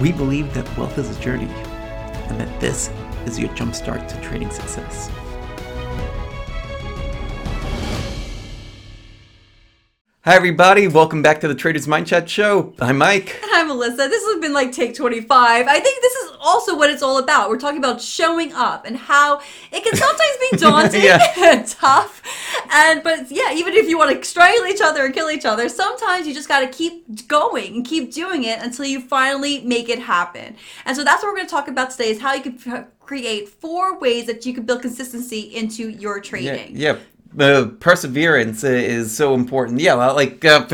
We believe that wealth is a journey, and that this is your jumpstart to trading success. Hi everybody, welcome back to the Trader's Mind Chat show. I'm Mike. And I'm Melissa. This has been like take 25. I think this is also what it's all about. We're talking about showing up and how it can sometimes be daunting and tough. But even if you want to strangle each other or kill each other, sometimes you just got to keep going and keep doing it until you finally make it happen. And so that's what we're going to talk about today, is how you can create 4 ways that you can build consistency into your trading. Yeah. The perseverance is so important. Yeah, like for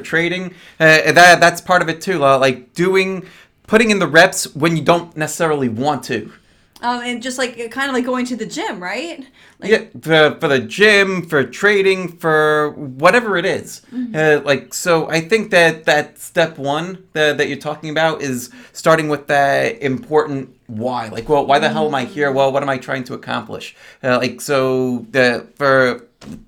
trading, that's part of it too. Like putting in the reps when you don't necessarily want to. And just like kind of like going to the gym, right? For the gym, for trading, for whatever it is. Mm-hmm. So I think that step one that you're talking about is starting with that important why. Why the hell am I here? Well, what am I trying to accomplish? For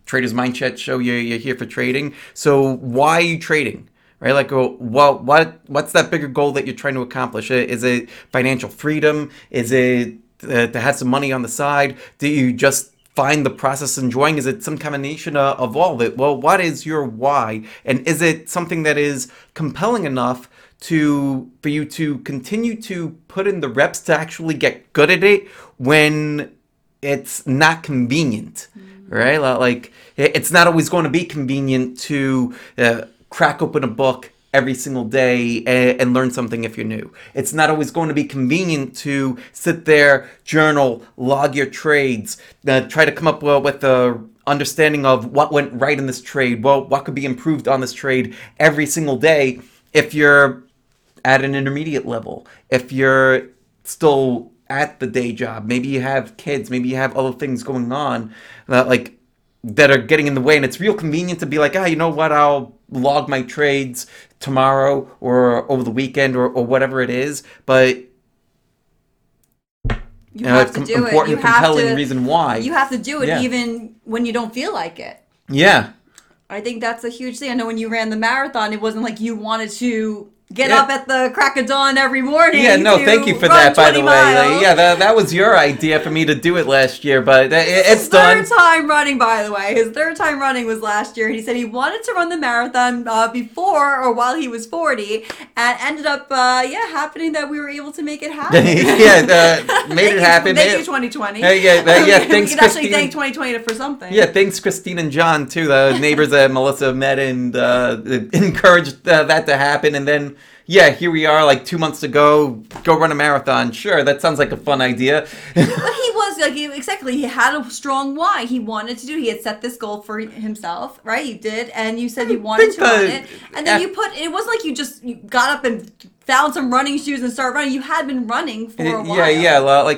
Trader's Mind Chat show, you're here for trading. So why are you trading? Right? What's that bigger goal that you're trying to accomplish? Is it financial freedom? Is it to have some money on the side? Do you just find the process enjoying? Is it some combination of all of it? Well, what is your why? And is it something that is compelling enough for you to continue to put in the reps to actually get good at it when it's not convenient, right? Like, it's not always going to be convenient to crack open a book every single day and learn something if you're new. It's not always going to be convenient to sit there, journal, log your trades, try to come up with a understanding of what went right in this trade, what could be improved on this trade every single day if you're at an intermediate level, if you're still at the day job, maybe you have kids, maybe you have other things going on that are getting in the way, and it's real convenient to be like, you know what, I'll log my trades tomorrow or over the weekend or whatever it is, but you have to do it. You compelling reason why. You have to do it even when you don't feel like it. Yeah. I think that's a huge thing. I know when you ran the marathon, it wasn't like you wanted to get up at the crack of dawn every morning. Yeah, no, thank you for that, by the way. That was your idea for me to do it last year, but it's done. His third time running, by the way. His third time running was last year. He said he wanted to run the marathon before or while he was 40, and ended up, happening that we were able to make it happen. Made it happen. Thank you, 2020. Thanks, we can actually thank 2020 for something. Yeah, thanks, Christine and John, too, the neighbors that Melissa met and encouraged that to happen, and then here we are, 2 months ago, go run a marathon. Sure, that sounds like a fun idea. But he was, exactly, he had a strong why. He wanted to do it. He had set this goal for himself, right? You did, and you said you wanted to run it. And then it wasn't like you got up and found some running shoes and started running. You had been running for a while.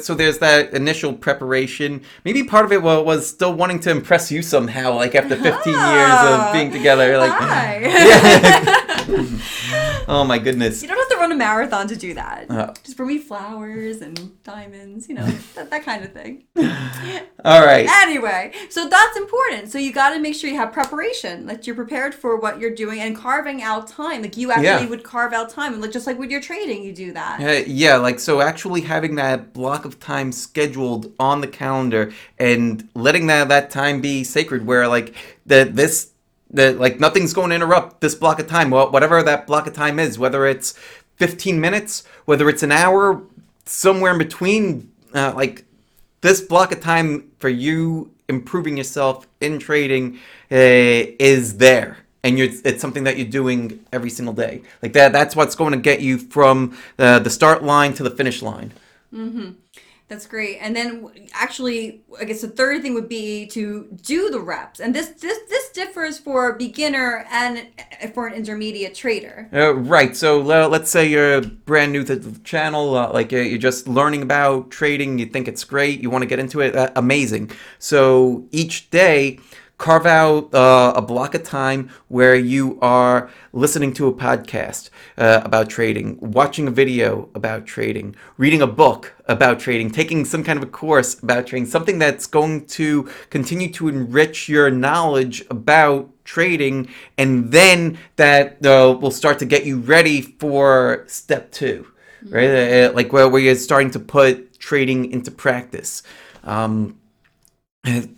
So there's that initial preparation. Maybe part of it was still wanting to impress you somehow, after 15 years of being together. Hi. Oh my goodness. You don't have to run a marathon to do that. Just bring me flowers and diamonds, that kind of thing. All right. Anyway, so that's important. So you got to make sure you have preparation, that you're prepared for what you're doing and carving out time. You actually would carve out time. And just like with your trading, you do that. So actually having that block of time scheduled on the calendar and letting that time be sacred where nothing's going to interrupt this block of time. Well, whatever that block of time is, whether it's 15 minutes, whether it's an hour, somewhere in between, this block of time for you improving yourself in trading is there. And it's something that you're doing every single day. That's what's going to get you from the start line to the finish line. Mm-hmm. That's great. And then actually, I guess the third thing would be to do the reps. And this differs for a beginner and for an intermediate trader. Right. So let's say you're brand new to the channel. You're just learning about trading. You think it's great. You want to get into it. Amazing. So each day, Carve out a block of time where you are listening to a podcast about trading, watching a video about trading, reading a book about trading, taking some kind of a course about trading, something that's going to continue to enrich your knowledge about trading, and then that will start to get you ready for step two, right? Mm-hmm. Like where you're starting to put trading into practice.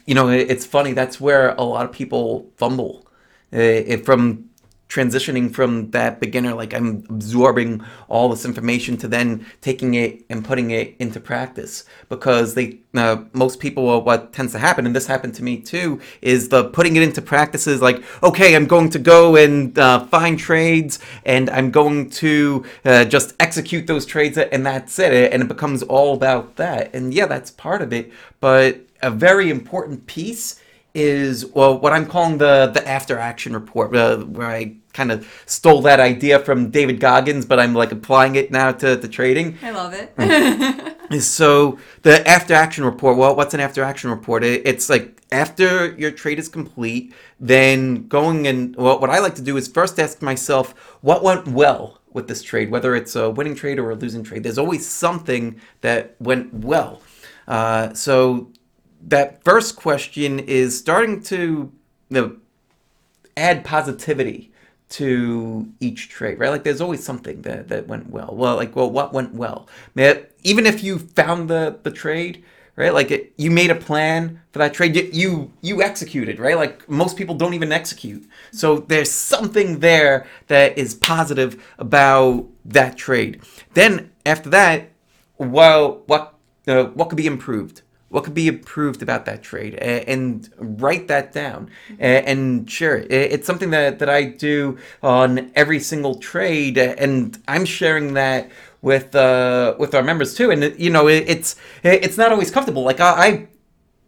You know, it's funny, that's where a lot of people fumble from transitioning from that beginner, like I'm absorbing all this information, to then taking it and putting it into practice, because they most people are, what tends to happen, and this happened to me too, is the putting it into practice is like, okay, I'm going to go and find trades, and I'm going to just execute those trades, and that's it, and it becomes all about that. And yeah, that's part of it, but a very important piece is, well, what I'm calling the after action report, where I kind of stole that idea from David Goggins, but I'm like applying it now to trading. I love it. So the after action report, well, what's an after action report? It's like after your trade is complete, then going and, well, what I like to do is first ask myself, what went well with this trade, whether it's a winning trade or a losing trade? There's always something that went well. So that first question is starting to, you know, add positivity to each trade, right? Like there's always something that went well. Well, like, well, what went well? Even if you found the trade, right? Like you made a plan for that trade, you executed, right? Like most people don't even execute. So there's something there that is positive about that trade. Then after that, well, what could be improved? What could be improved about that trade? And write that down and share it. It's something that I do on every single trade, and I'm sharing that with our members too. And you know, it's not always comfortable. Like I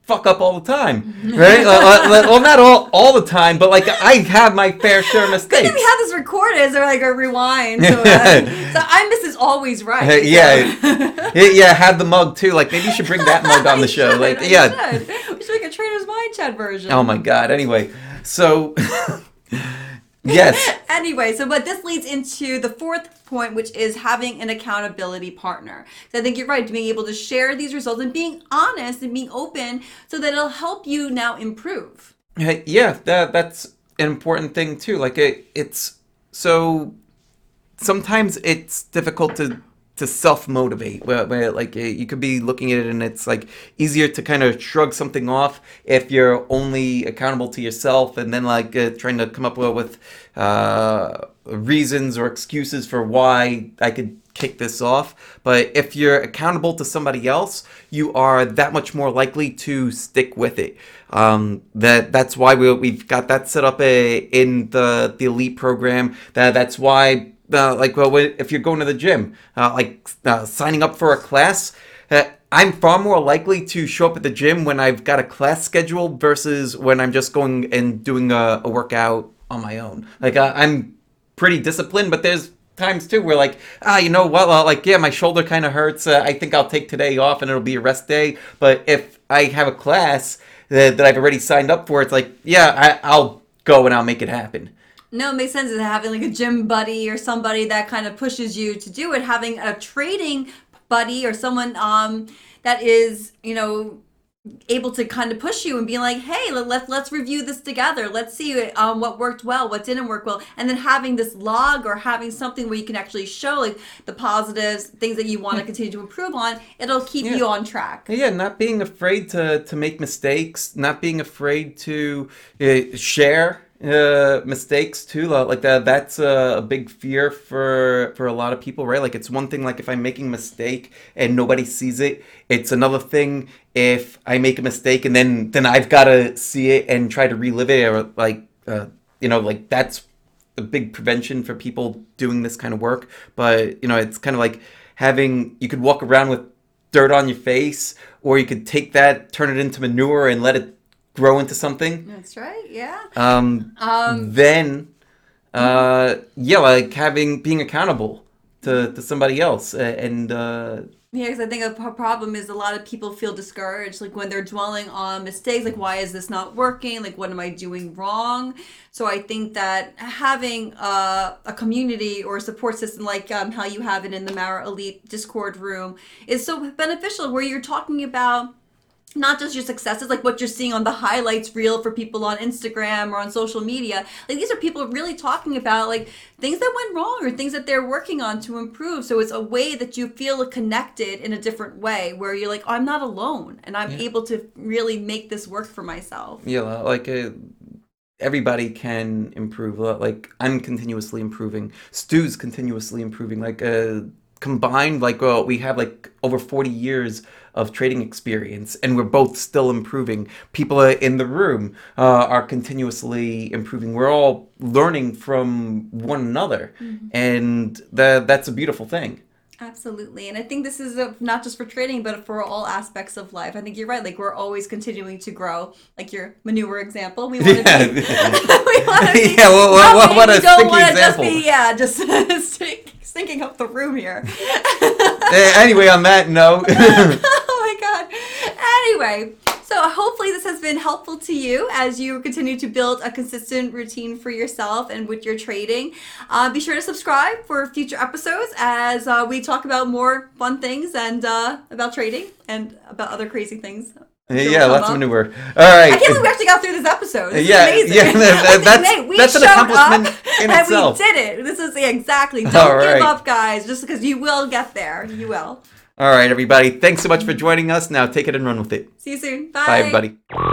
fuck up all the time, right? Well, not all the time, but like I have my fair share of mistakes. Good that we have this recorded, or like a rewind, so Imus is always right. Yeah, have the mug too. Like maybe you should bring that mug on the show. We should make a Trader's Mind Chat version. Oh my god. Anyway, so yes. Anyway, so but this leads into the fourth point, which is having an accountability partner. So I think you're right, being able to share these results and being honest and being open, so that it'll help you now improve. Yeah, that's an important thing too. Like it's so sometimes it's difficult to self-motivate, where like you could be looking at it and it's like easier to kind of shrug something off if you're only accountable to yourself, and then like trying to come up with reasons or excuses for why I could kick this off. But if you're accountable to somebody else, you are that much more likely to stick with it. That's why we've got that set up in the elite program. That's why if you're going to the gym, signing up for a class, I'm far more likely to show up at the gym when I've got a class scheduled versus when I'm just going and doing a workout on my own. Like I'm pretty disciplined, but there's times too where like, you know what, my shoulder kind of hurts. I think I'll take today off and it'll be a rest day. But if I have a class that I've already signed up for, it's like, yeah, I'll go and I'll make it happen. No, it makes sense that having like a gym buddy or somebody that kind of pushes you to do it, having a trading buddy or someone that is, you know, able to kind of push you and be like, hey, let's review this together. Let's see what worked well, what didn't work well. And then having this log or having something where you can actually show like the positives, things that you want to continue to improve on, it'll keep you on track. Yeah, not being afraid to make mistakes, not being afraid to share mistakes too. Like that's a big fear for a lot of people, right? Like it's one thing, like if I'm making a mistake and nobody sees it, it's another thing if I make a mistake and then I've got to see it and try to relive it, or like you know, like that's a big prevention for people doing this kind of work. But you know, it's kind of like you could walk around with dirt on your face, or you could take that, turn it into manure and let it grow into something. That's right. Yeah. Having being accountable to somebody else, and Yeah, because I think a problem is a lot of people feel discouraged, like when they're dwelling on mistakes, like why is this not working? Like what am I doing wrong? So I think that having a community or a support system like how you have it in the Mara Elite Discord room is so beneficial, where you're talking about not just your successes, like what you're seeing on the highlights reel for people on Instagram or on social media. Like these are people really talking about like things that went wrong or things that they're working on to improve. So it's a way that you feel connected in a different way, where you're like, oh, I'm not alone, and I'm able to really make this work for myself. Yeah, like everybody can improve. Like I'm continuously improving. Stu's continuously improving. Like combined, like we have like over 40 years of trading experience, and we're both still improving. People in the room are continuously improving. We're all learning from one another, and that's a beautiful thing. Absolutely. And I think this is not just for trading, but for all aspects of life. I think you're right. Like we're always continuing to grow. Like your manure example, we want to be. We want to be. Yeah, well, what a stinky example. Just stinking up the room here. Anyway, on that note. Oh my God. Anyway. So hopefully this has been helpful to you as you continue to build a consistent routine for yourself and with your trading. Be sure to subscribe for future episodes as we talk about more fun things and about trading and about other crazy things. Yeah, lots of manure. All right. I can't believe we actually got through this episode. This is amazing. Yeah, that's an accomplishment in itself. And we did it. This is exactly. Don't give up, guys, just because you will get there. You will. All right, everybody. Thanks so much for joining us. Now take it and run with it. See you soon. Bye. Bye, everybody.